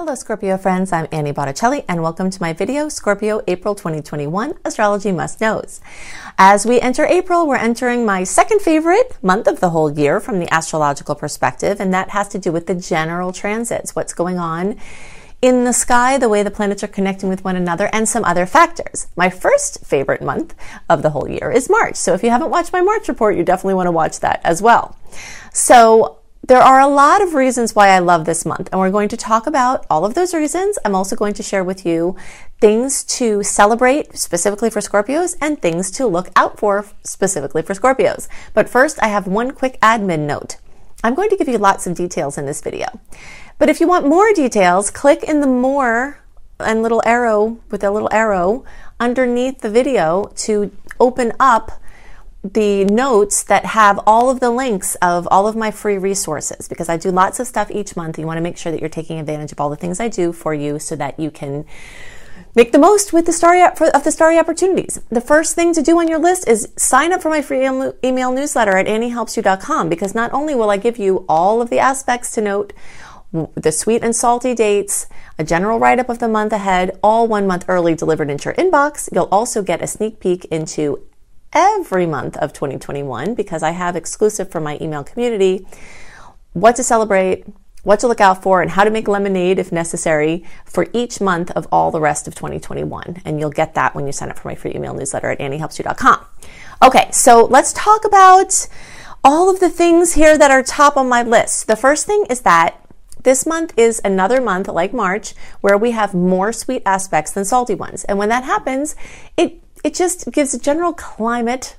Hello Scorpio friends, I'm Annie Botticelli and welcome to my video, Scorpio April 2021 Astrology Must Knows. As we enter April, we're entering my second favorite month of the whole year from the astrological perspective, and that has to do with the general transits, what's going on in the sky, the way the planets are connecting with one another, and some other factors. My first favorite month of the whole year is March. So if you haven't watched my March report, you definitely want to watch that as well. So there are a lot of reasons why I love this month, and we're going to talk about all of those reasons. I'm also going to share with you things to celebrate specifically for Scorpios and things to look out for specifically for Scorpios. But first, I have one quick admin note. I'm going to give you lots of details in this video, but if you want more details, click in the more and little arrow with a little arrow underneath the video to open up the notes that have all of the links of all of my free resources, because I do lots of stuff each month. You want to make sure that you're taking advantage of all the things I do for you so that you can make the most with the starry opportunities. The first thing to do on your list is sign up for my free email newsletter at AnnieHelpsYou.com, because not only will I give you all of the aspects to note, the sweet and salty dates, a general write-up of the month ahead, all 1 month early delivered into your inbox, you'll also get a sneak peek into every month of 2021, because I have exclusive for my email community what to celebrate, what to look out for, and how to make lemonade if necessary for each month of all the rest of 2021. And you'll get that when you sign up for my free email newsletter at AnnieHelpsYou.com. Okay, so let's talk about all of the things here that are top on my list. The first thing is that this month is another month like March where we have more sweet aspects than salty ones. And when that happens, it just gives a general climate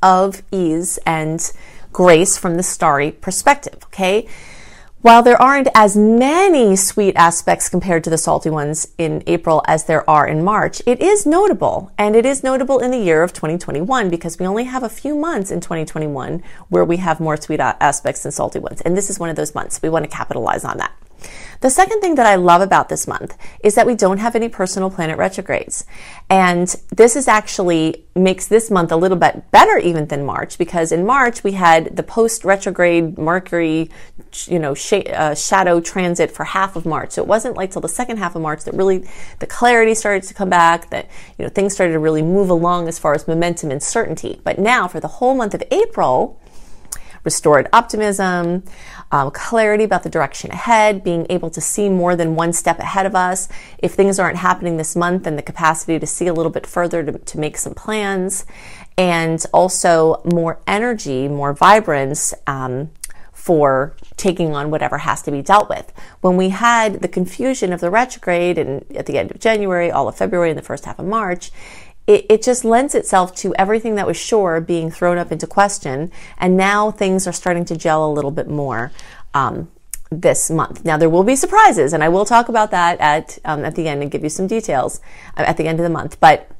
of ease and grace from the starry perspective, okay? While there aren't as many sweet aspects compared to the salty ones in April as there are in March, it is notable, and it is notable in the year of 2021 because we only have a few months in 2021 where we have more sweet aspects than salty ones, and this is one of those months. We want to capitalize on that. The second thing that I love about this month is that we don't have any personal planet retrogrades. And this is actually makes this month a little bit better even than March, because in March we had the post-retrograde Mercury, shadow transit for half of March. So it wasn't like till the second half of March that really the clarity started to come back, that things started to really move along as far as momentum and certainty. But now for the whole month of April, restored optimism, clarity about the direction ahead, being able to see more than one step ahead of us. If things aren't happening this month, then the capacity to see a little bit further to make some plans, and also more energy, more vibrance for taking on whatever has to be dealt with. When we had the confusion of the retrograde and at the end of January, all of February, and the first half of March, it just lends itself to everything that was sure being thrown up into question, and now things are starting to gel a little bit more this month. Now there will be surprises, and I will talk about that at the end and give you some details at the end of the month. But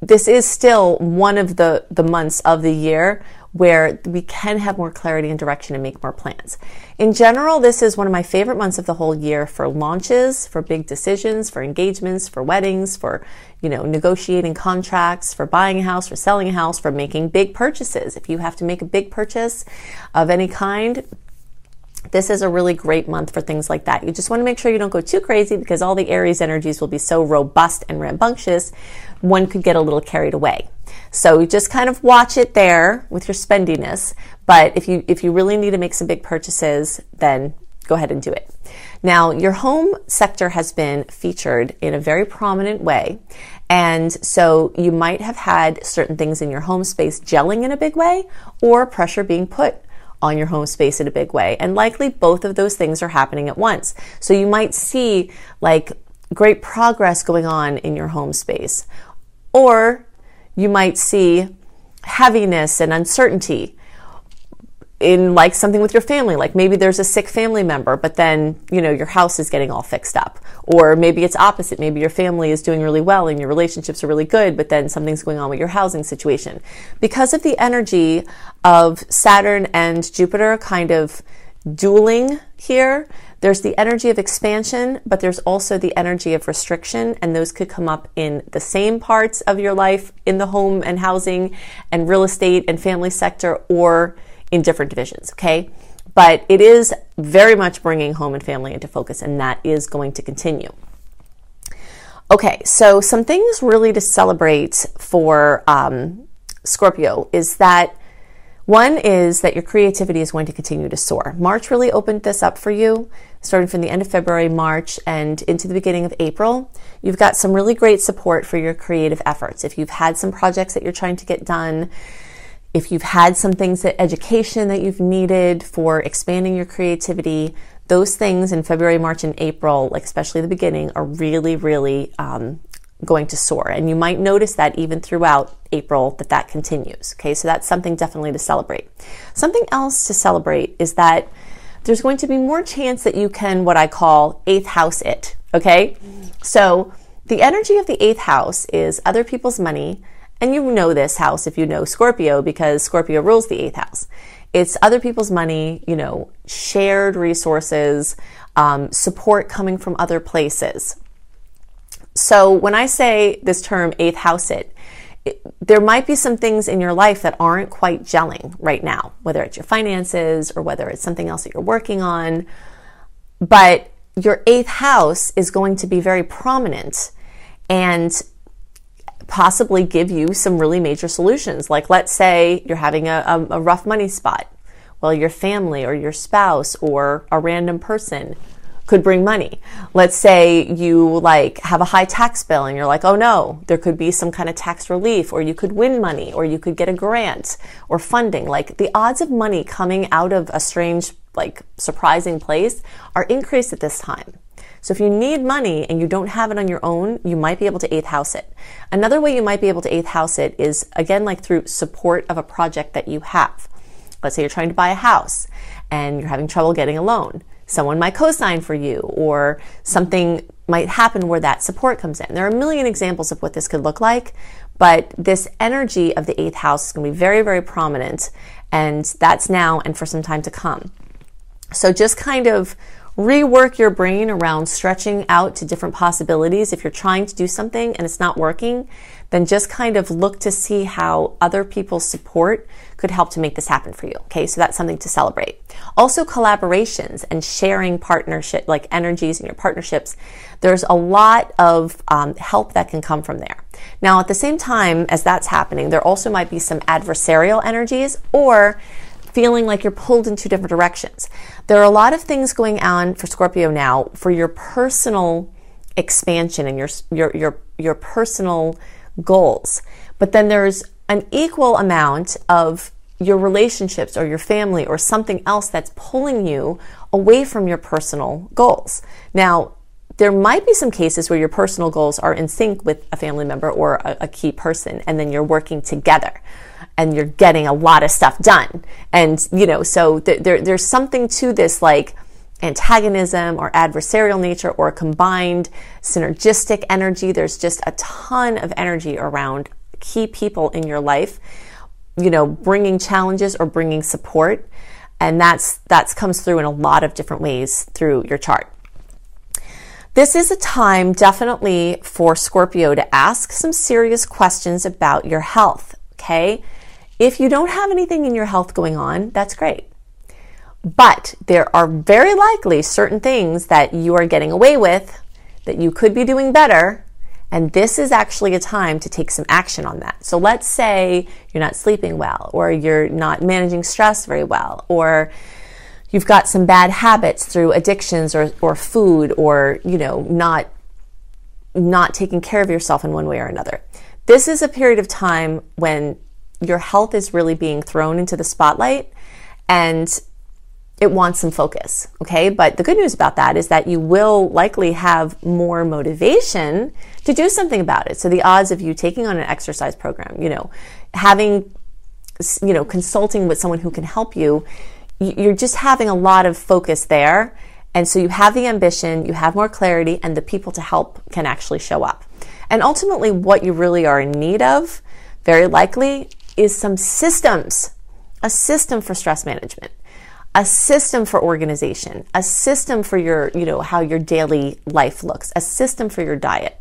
this is still one of the months of the year where we can have more clarity and direction and make more plans. In general, this is one of my favorite months of the whole year for launches, for big decisions, for engagements, for weddings, for negotiating contracts, for buying a house, for selling a house, for making big purchases. If you have to make a big purchase of any kind, this is a really great month for things like that. You just want to make sure you don't go too crazy, because all the Aries energies will be so robust and rambunctious, one could get a little carried away. So you just kind of watch it there with your spendiness. But if you really need to make some big purchases, then go ahead and do it. Now, your home sector has been featured in a very prominent way. And so you might have had certain things in your home space gelling in a big way, or pressure being put on your home space in a big way. And likely both of those things are happening at once. So you might see like great progress going on in your home space, or you might see heaviness and uncertainty in like something with your family, like maybe there's a sick family member, but then your house is getting all fixed up. Or maybe it's opposite, maybe your family is doing really well and your relationships are really good, but then something's going on with your housing situation. Because of the energy of Saturn and Jupiter kind of dueling here, there's the energy of expansion, but there's also the energy of restriction, and those could come up in the same parts of your life, in the home and housing and real estate and family sector, or in different divisions, okay? But it is very much bringing home and family into focus, and that is going to continue. Okay, so some things really to celebrate for Scorpio is that one is that your creativity is going to continue to soar. March really opened this up for you, starting from the end of February, March, and into the beginning of April. You've got some really great support for your creative efforts. If you've had some projects that you're trying to get done, if you've had some things that education that you've needed for expanding your creativity, those things in February, March, and April, like especially the beginning, are really, really going to soar. And you might notice that even throughout April that continues. Okay, so that's something definitely to celebrate. Something else to celebrate is that there's going to be more chance that you can, what I call, eighth house it. Okay, so the energy of the eighth house is other people's money. And you know this house if you know Scorpio, because Scorpio rules the eighth house. It's other people's money, you know, shared resources, support coming from other places. So when I say this term eighth house it, there might be some things in your life that aren't quite gelling right now, whether it's your finances or whether it's something else that you're working on. But your eighth house is going to be very prominent and possibly give you some really major solutions. Like, let's say you're having a rough money spot. Well, your family or your spouse or a random person could bring money. Let's say you like have a high tax bill and you're like, oh no, there could be some kind of tax relief, or you could win money, or you could get a grant or funding. Like, the odds of money coming out of a strange, like surprising place are increased at this time. So if you need money and you don't have it on your own, you might be able to eighth house it. Another way you might be able to eighth house it is, again, like through support of a project that you have. Let's say you're trying to buy a house and you're having trouble getting a loan. Someone might co-sign for you, or something might happen where that support comes in. There are a million examples of what this could look like, but this energy of the eighth house is going to be very, very prominent, and that's now and for some time to come. So just kind of rework your brain around stretching out to different possibilities. If you're trying to do something and it's not working, then just kind of look to see how other people's support could help to make this happen for you. Okay, so that's something to celebrate. Also, collaborations and sharing partnership, like energies in your partnerships. There's a lot of help that can come from there. Now, at the same time as that's happening, there also might be some adversarial energies or feeling like you're pulled in two different directions. There are a lot of things going on for Scorpio now for your personal expansion and your personal goals. But then there's an equal amount of your relationships or your family or something else that's pulling you away from your personal goals. Now, there might be some cases where your personal goals are in sync with a family member or a key person, and then you're working together and you're getting a lot of stuff done. And, you know, so there's something to this, like antagonism or adversarial nature or combined synergistic energy. There's just a ton of energy around key people in your life, you know, bringing challenges or bringing support. And that's comes through in a lot of different ways through your chart. This is a time definitely for Scorpio to ask some serious questions about your health, okay? If you don't have anything in your health going on, that's great. But there are very likely certain things that you are getting away with that you could be doing better, and this is actually a time to take some action on that. So let's say you're not sleeping well, or you're not managing stress very well, or you've got some bad habits through addictions or food, or, you know, not taking care of yourself in one way or another. This is a period of time when your health is really being thrown into the spotlight and it wants some focus, okay? But the good news about that is that you will likely have more motivation to do something about it. So the odds of you taking on an exercise program, you know, having, you know, consulting with someone who can help you, you're just having a lot of focus there. And so you have the ambition, you have more clarity, and the people to help can actually show up. And ultimately, what you really are in need of, very likely, is some systems. A system for stress management, a system for organization, a system for your, you know, how your daily life looks, a system for your diet.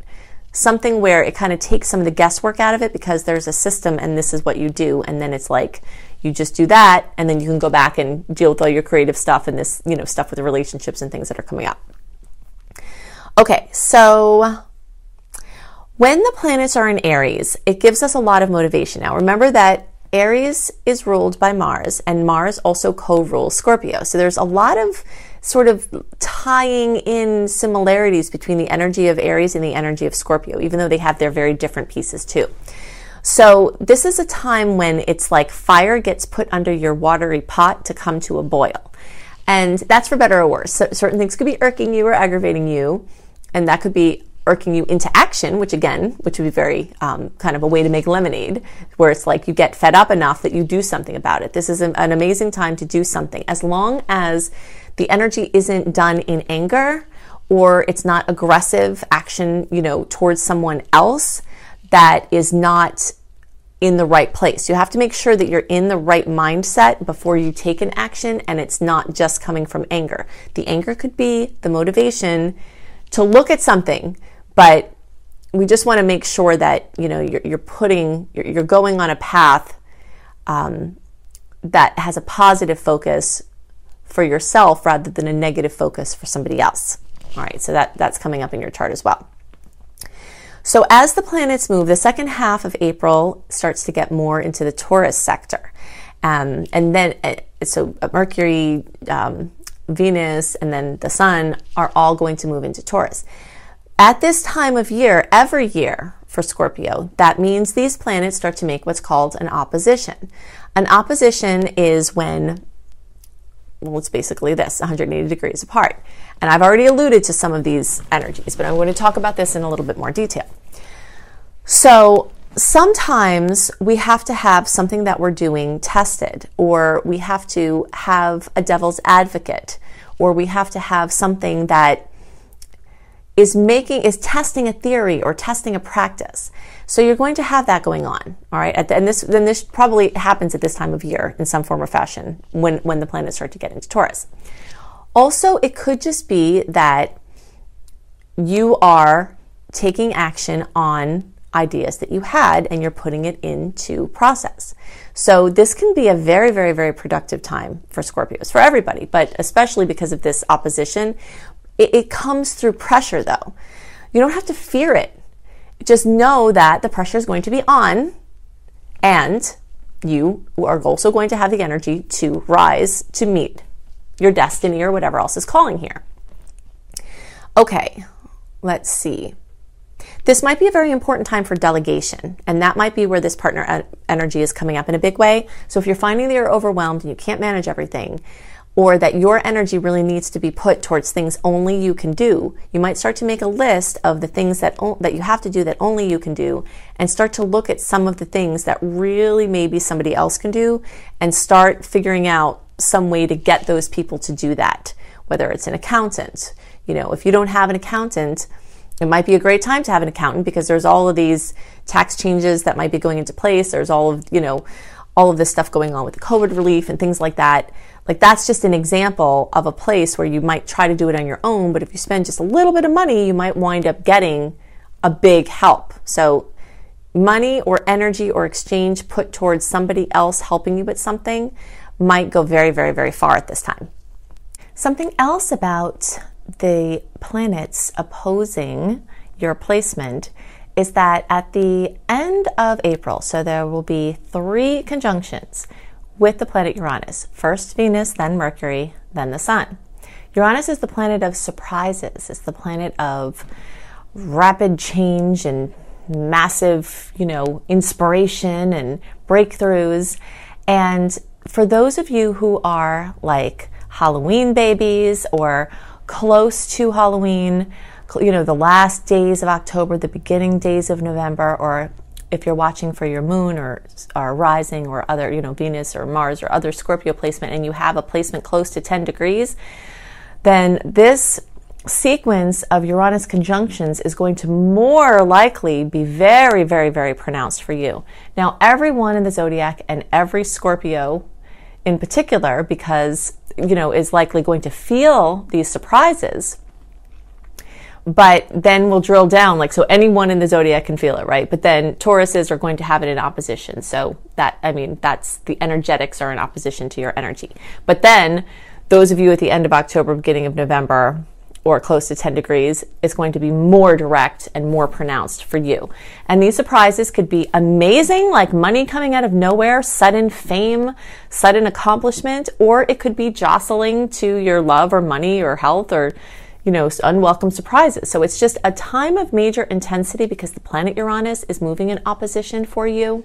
something where it kind of takes some of the guesswork out of it, because there's a system and this is what you do, and then it's like you just do that, and then you can go back and deal with all your creative stuff and this, you know, stuff with the relationships and things that are coming up. Okay, so when the planets are in Aries, it gives us a lot of motivation. Now, remember that Aries is ruled by Mars, and Mars also co-rules Scorpio. So there's a lot of sort of tying in similarities between the energy of Aries and the energy of Scorpio, even though they have their very different pieces too. So this is a time when it's like fire gets put under your watery pot to come to a boil. And that's for better or worse. So certain things could be irking you or aggravating you, and that could be irking you into action, which would be very kind of a way to make lemonade, where it's like you get fed up enough that you do something about it. This is an amazing time to do something, as long as the energy isn't done in anger, or it's not aggressive action, you know, towards someone else that is not in the right place. You have to make sure that you're in the right mindset before you take an action, and it's not just coming from anger. The anger could be the motivation to look at something, but we just want to make sure that, you know, you're going on a path that has a positive focus for yourself rather than a negative focus for somebody else. All right, so that's coming up in your chart as well. So as the planets move, the second half of April starts to get more into the Taurus sector, and then so Mercury, Venus, and then the Sun are all going to move into Taurus. At this time of year, every year for Scorpio, that means these planets start to make what's called an opposition. An opposition is when, well, it's basically this, 180 degrees apart. And I've already alluded to some of these energies, but I'm going to talk about this in a little bit more detail. So sometimes we have to have something that we're doing tested, or we have to have a devil's advocate, or we have to have something that is testing a theory or testing a practice. So you're going to have that going on, all right? And this probably happens at this time of year in some form or fashion when the planets start to get into Taurus. Also, it could just be that you are taking action on ideas that you had and you're putting it into process. So this can be a very, very, very productive time for Scorpios, for everybody, but especially because of this opposition. It comes through pressure, though. You don't have to fear it. Just know that the pressure is going to be on, and you are also going to have the energy to rise to meet your destiny or whatever else is calling here. Okay, let's see. This might be a very important time for delegation, and that might be where this partner energy is coming up in a big way. So if you're finding that you're overwhelmed and you can't manage everything, or that your energy really needs to be put towards things only you can do, you might start to make a list of the things that you have to do that only you can do, and start to look at some of the things that really maybe somebody else can do, and start figuring out some way to get those people to do that, whether it's an accountant. You know, if you don't have an accountant, it might be a great time to have an accountant, because there's all of these tax changes that might be going into place. There's all of this stuff going on with the COVID relief and things like that. Like, that's just an example of a place where you might try to do it on your own, but if you spend just a little bit of money, you might wind up getting a big help. So money or energy or exchange put towards somebody else helping you with something might go very, very, very far at this time. Something else about the planets opposing your placement is that at the end of April, so there will be 3 conjunctions with the planet Uranus. First Venus, then Mercury, then the Sun. Uranus is the planet of surprises. It's the planet of rapid change and massive, inspiration and breakthroughs. And for those of you who are like Halloween babies or close to Halloween, the last days of October, the beginning days of November, or if you're watching for your moon or rising or other, Venus or Mars or other Scorpio placement, and you have a placement close to 10 degrees, then this sequence of Uranus conjunctions is going to more likely be very, very, very pronounced for you. Now, everyone in the zodiac, and every Scorpio in particular, because, is likely going to feel these surprises, But then we'll drill down, like, so anyone in the zodiac can feel it, right? But then Tauruses are going to have it in opposition. So that, I mean, that's the energetics are in opposition to your energy. But then those of you at the end of October, beginning of November, or close to 10 degrees, it's going to be more direct and more pronounced for you. And these surprises could be amazing, like money coming out of nowhere, sudden fame, sudden accomplishment, or it could be jostling to your love or money or health or, you know, unwelcome surprises. So it's just a time of major intensity because the planet Uranus is moving in opposition for you.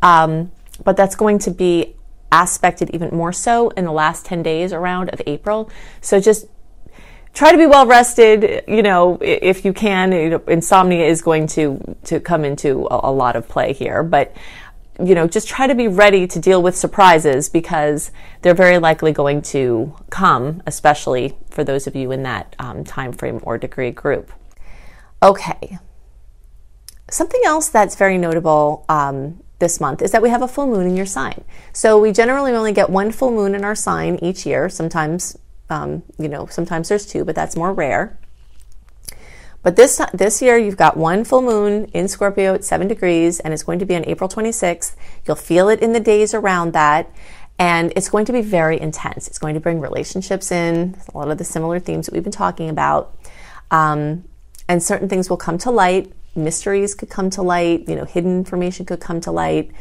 But that's going to be aspected even more so in the last 10 days around of April. So just try to be well rested, you know, if you can. You know, insomnia is going to come into a lot of play here, but, you know, just try to be ready to deal with surprises because they're very likely going to come, especially for those of you in that time frame or degree group. Okay. Something else that's very notable this month is that we have a full moon in your sign. So we generally only get one full moon in our sign each year. Sometimes, you know, sometimes there's two, but that's more rare. But this year, you've got one full moon in Scorpio at 7 degrees, and it's going to be on April 26th. You'll feel it in the days around that, and it's going to be very intense. It's going to bring relationships in, a lot of the similar themes that we've been talking about, and certain things will come to light. Mysteries could come to light, you know, hidden information could come to light,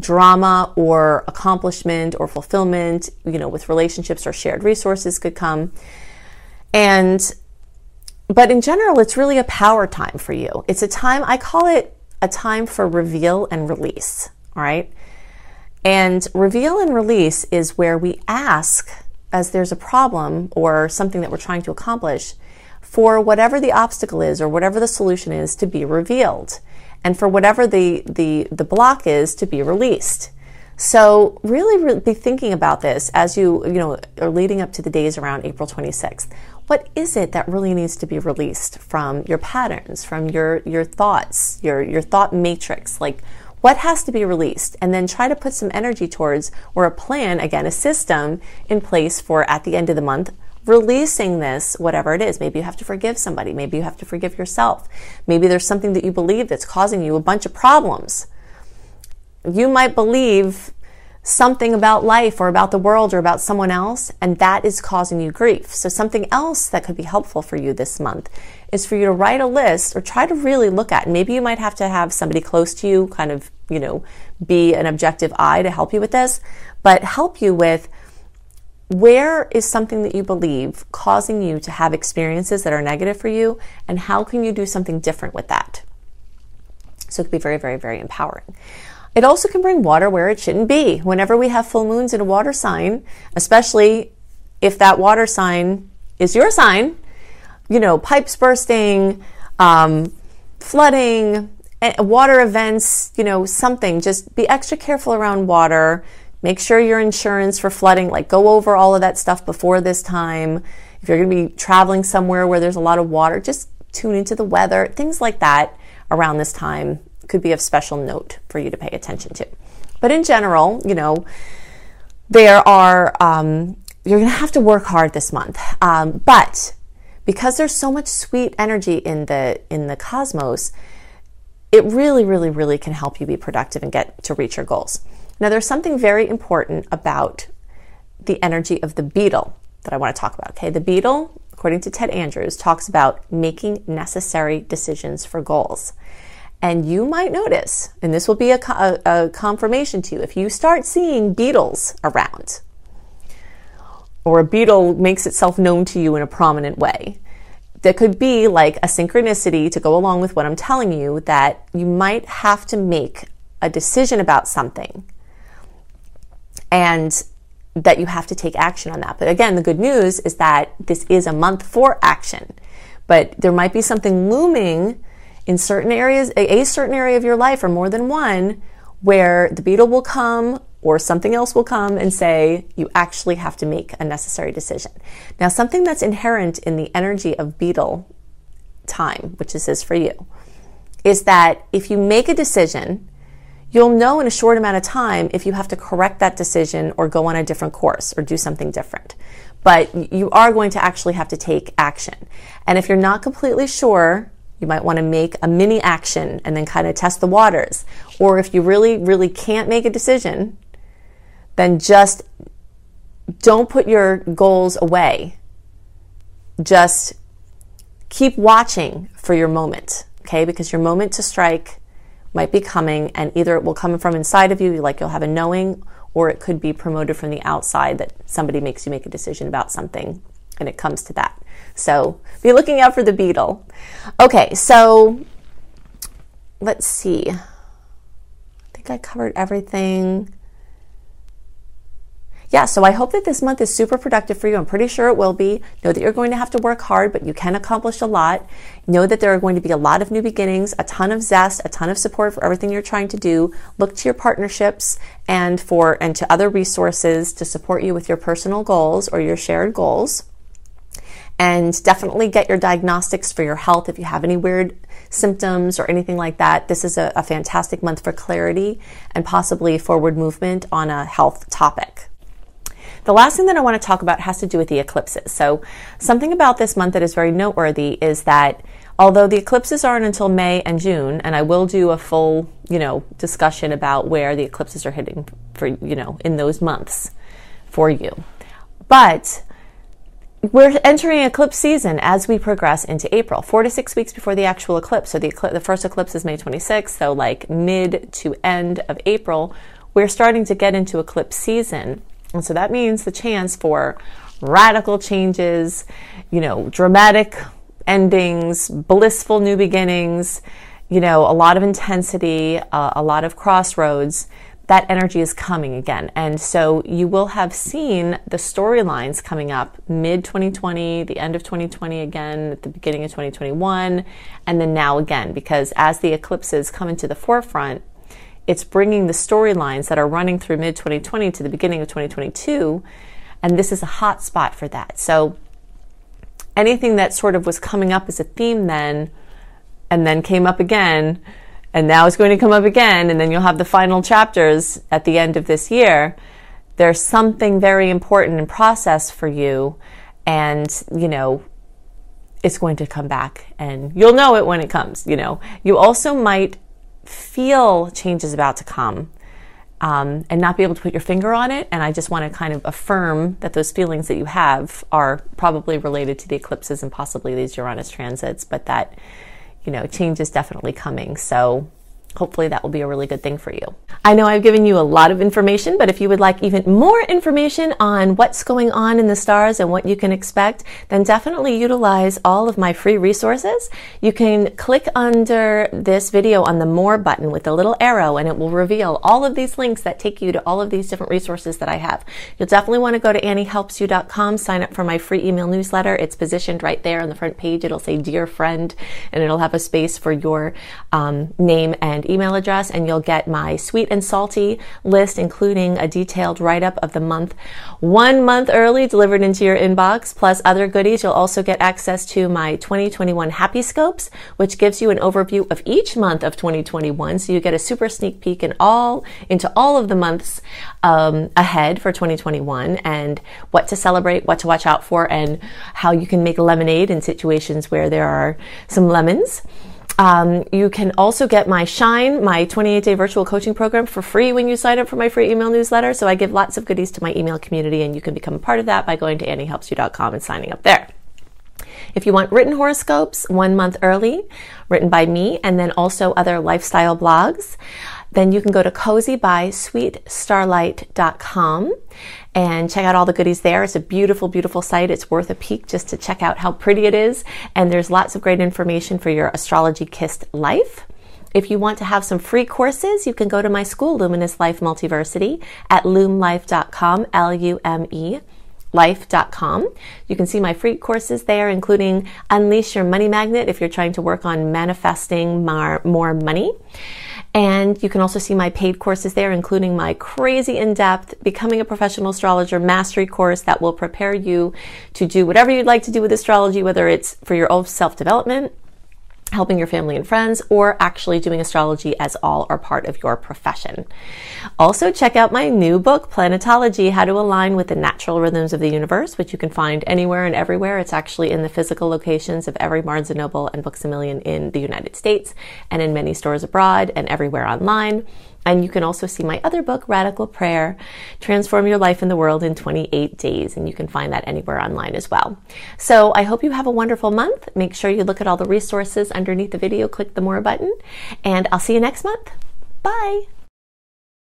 drama or accomplishment or fulfillment, you know, with relationships or shared resources could come. But in general, it's really a power time for you. It's a time, I call it a time for reveal and release, all right? And reveal and release is where we ask, as there's a problem or something that we're trying to accomplish, for whatever the obstacle is or whatever the solution is to be revealed, and for whatever the block is to be released. So really be thinking about this as you know, are leading up to the days around April 26th. What is it that really needs to be released from your patterns, from your thoughts, your thought matrix? Like, what has to be released? And then try to put some energy towards, or a plan, again, a system in place for at the end of the month, releasing this, whatever it is. Maybe you have to forgive somebody. Maybe you have to forgive yourself. Maybe there's something that you believe that's causing you a bunch of problems. You might believe something about life or about the world or about someone else, and that is causing you grief. So something else that could be helpful for you this month is for you to write a list or try to really look at, and maybe you might have to have somebody close to you kind of, you know, be an objective eye to help you with this, but help you with where is something that you believe causing you to have experiences that are negative for you, and how can you do something different with that? So it could be very, very, very empowering. It also can bring water where it shouldn't be. Whenever we have full moons in a water sign, especially if that water sign is your sign, you know, pipes bursting, flooding, water events, you know, something. Just be extra careful around water. Make sure your insurance for flooding, like, go over all of that stuff before this time. If you're going to be traveling somewhere where there's a lot of water, just tune into the weather. Things like that around this time could be of special note for you to pay attention to. But in general, you know, there are, you're going to have to work hard this month. But because there's so much sweet energy in the cosmos, it really, really, really can help you be productive and get to reach your goals. Now, there's something very important about the energy of the beetle that I want to talk about. Okay, the beetle, according to Ted Andrews, talks about making necessary decisions for goals. And you might notice, and this will be a confirmation to you, if you start seeing beetles around, or a beetle makes itself known to you in a prominent way, there could be like a synchronicity to go along with what I'm telling you, that you might have to make a decision about something and that you have to take action on that. But again, the good news is that this is a month for action, but there might be something looming in certain areas, a certain area of your life, or more than one, where the beetle will come or something else will come and say, you actually have to make a necessary decision. Now, something that's inherent in the energy of beetle time, which this is for you, is that if you make a decision, you'll know in a short amount of time if you have to correct that decision or go on a different course or do something different. but you are going to actually have to take action. And if you're not completely sure, you might want to make a mini action and then kind of test the waters. Or if you really, really can't make a decision, then just don't put your goals away. Just keep watching for your moment, okay? Because your moment to strike might be coming, and either it will come from inside of you, like you'll have a knowing, or it could be promoted from the outside that somebody makes you make a decision about something and it comes to that. So be looking out for the beetle. Okay, so let's see. I think I covered everything. Yeah, so I hope that this month is super productive for you. I'm pretty sure it will be. Know that you're going to have to work hard, but you can accomplish a lot. Know that there are going to be a lot of new beginnings, a ton of zest, a ton of support for everything you're trying to do. Look to your partnerships and to other resources to support you with your personal goals or your shared goals. And definitely get your diagnostics for your health. If you have any weird symptoms or anything like that, this is a fantastic month for clarity and possibly forward movement on a health topic. The last thing that I want to talk about has to do with the eclipses. So something about this month that is very noteworthy is that although the eclipses aren't until May and June, and I will do a full, discussion about where the eclipses are hitting for, in those months for you. But we're entering eclipse season as we progress into April, 4 to 6 weeks before the actual eclipse. So the first eclipse is May 26th, so like mid to end of April, we're starting to get into eclipse season. And so that means the chance for radical changes, dramatic endings, blissful new beginnings, a lot of intensity, a lot of crossroads. That energy is coming again. And so you will have seen the storylines coming up mid-2020, the end of 2020 again, at the beginning of 2021, and then now again, because as the eclipses come into the forefront, it's bringing the storylines that are running through mid-2020 to the beginning of 2022, and this is a hot spot for that. So anything that sort of was coming up as a theme then, and then came up again, and now it's going to come up again, and then you'll have the final chapters at the end of this year. There's something very important in process for you, and, it's going to come back, and you'll know it when it comes, You also might feel change is about to come and not be able to put your finger on it. And I just want to kind of affirm that those feelings that you have are probably related to the eclipses and possibly these Uranus transits, but that, change is definitely coming. So hopefully that will be a really good thing for you. I know I've given you a lot of information, but if you would like even more information on what's going on in the stars and what you can expect, then definitely utilize all of my free resources. You can click under this video on the More button with the little arrow, and it will reveal all of these links that take you to all of these different resources that I have. You'll definitely want to go to AnnieHelpsYou.com, sign up for my free email newsletter. It's positioned right there on the front page. It'll say Dear Friend, and it'll have a space for your name and email address, and you'll get my sweet and salty list, including a detailed write-up of the month 1 month early, delivered into your inbox, plus other goodies. You'll also get access to my 2021 Happy Scopes, which gives you an overview of each month of 2021, so you get a super sneak peek into all of the months ahead for 2021, and what to celebrate, what to watch out for, and how you can make lemonade in situations where there are some lemons. You can also get my Shine, my 28-day virtual coaching program, for free when you sign up for my free email newsletter. So I give lots of goodies to my email community, and you can become a part of that by going to AnnieHelpsYou.com and signing up there. If you want written horoscopes 1 month early, written by me, and then also other lifestyle blogs, then you can go to cozybysweetstarlight.com and check out all the goodies there. It's a beautiful, beautiful site. It's worth a peek just to check out how pretty it is. And there's lots of great information for your astrology-kissed life. If you want to have some free courses, you can go to my school, Luminous Life Multiversity, at loomlife.com, LUME.com. You can see my free courses there, including Unleash Your Money Magnet if you're trying to work on manifesting more money. And you can also see my paid courses there, including my crazy in-depth Becoming a Professional Astrologer Mastery course that will prepare you to do whatever you'd like to do with astrology, whether it's for your own self-development, helping your family and friends, or actually doing astrology as all or part of your profession. Also, check out my new book, Planetology, How to Align with the Natural Rhythms of the Universe, which you can find anywhere and everywhere. It's actually in the physical locations of every Barnes & Noble and Books A Million in the United States, and in many stores abroad and everywhere online. And you can also see my other book, Radical Prayer, Transform Your Life and the World in 28 Days. And you can find that anywhere online as well. So I hope you have a wonderful month. Make sure you look at all the resources underneath the video. Click the More button. And I'll see you next month. Bye.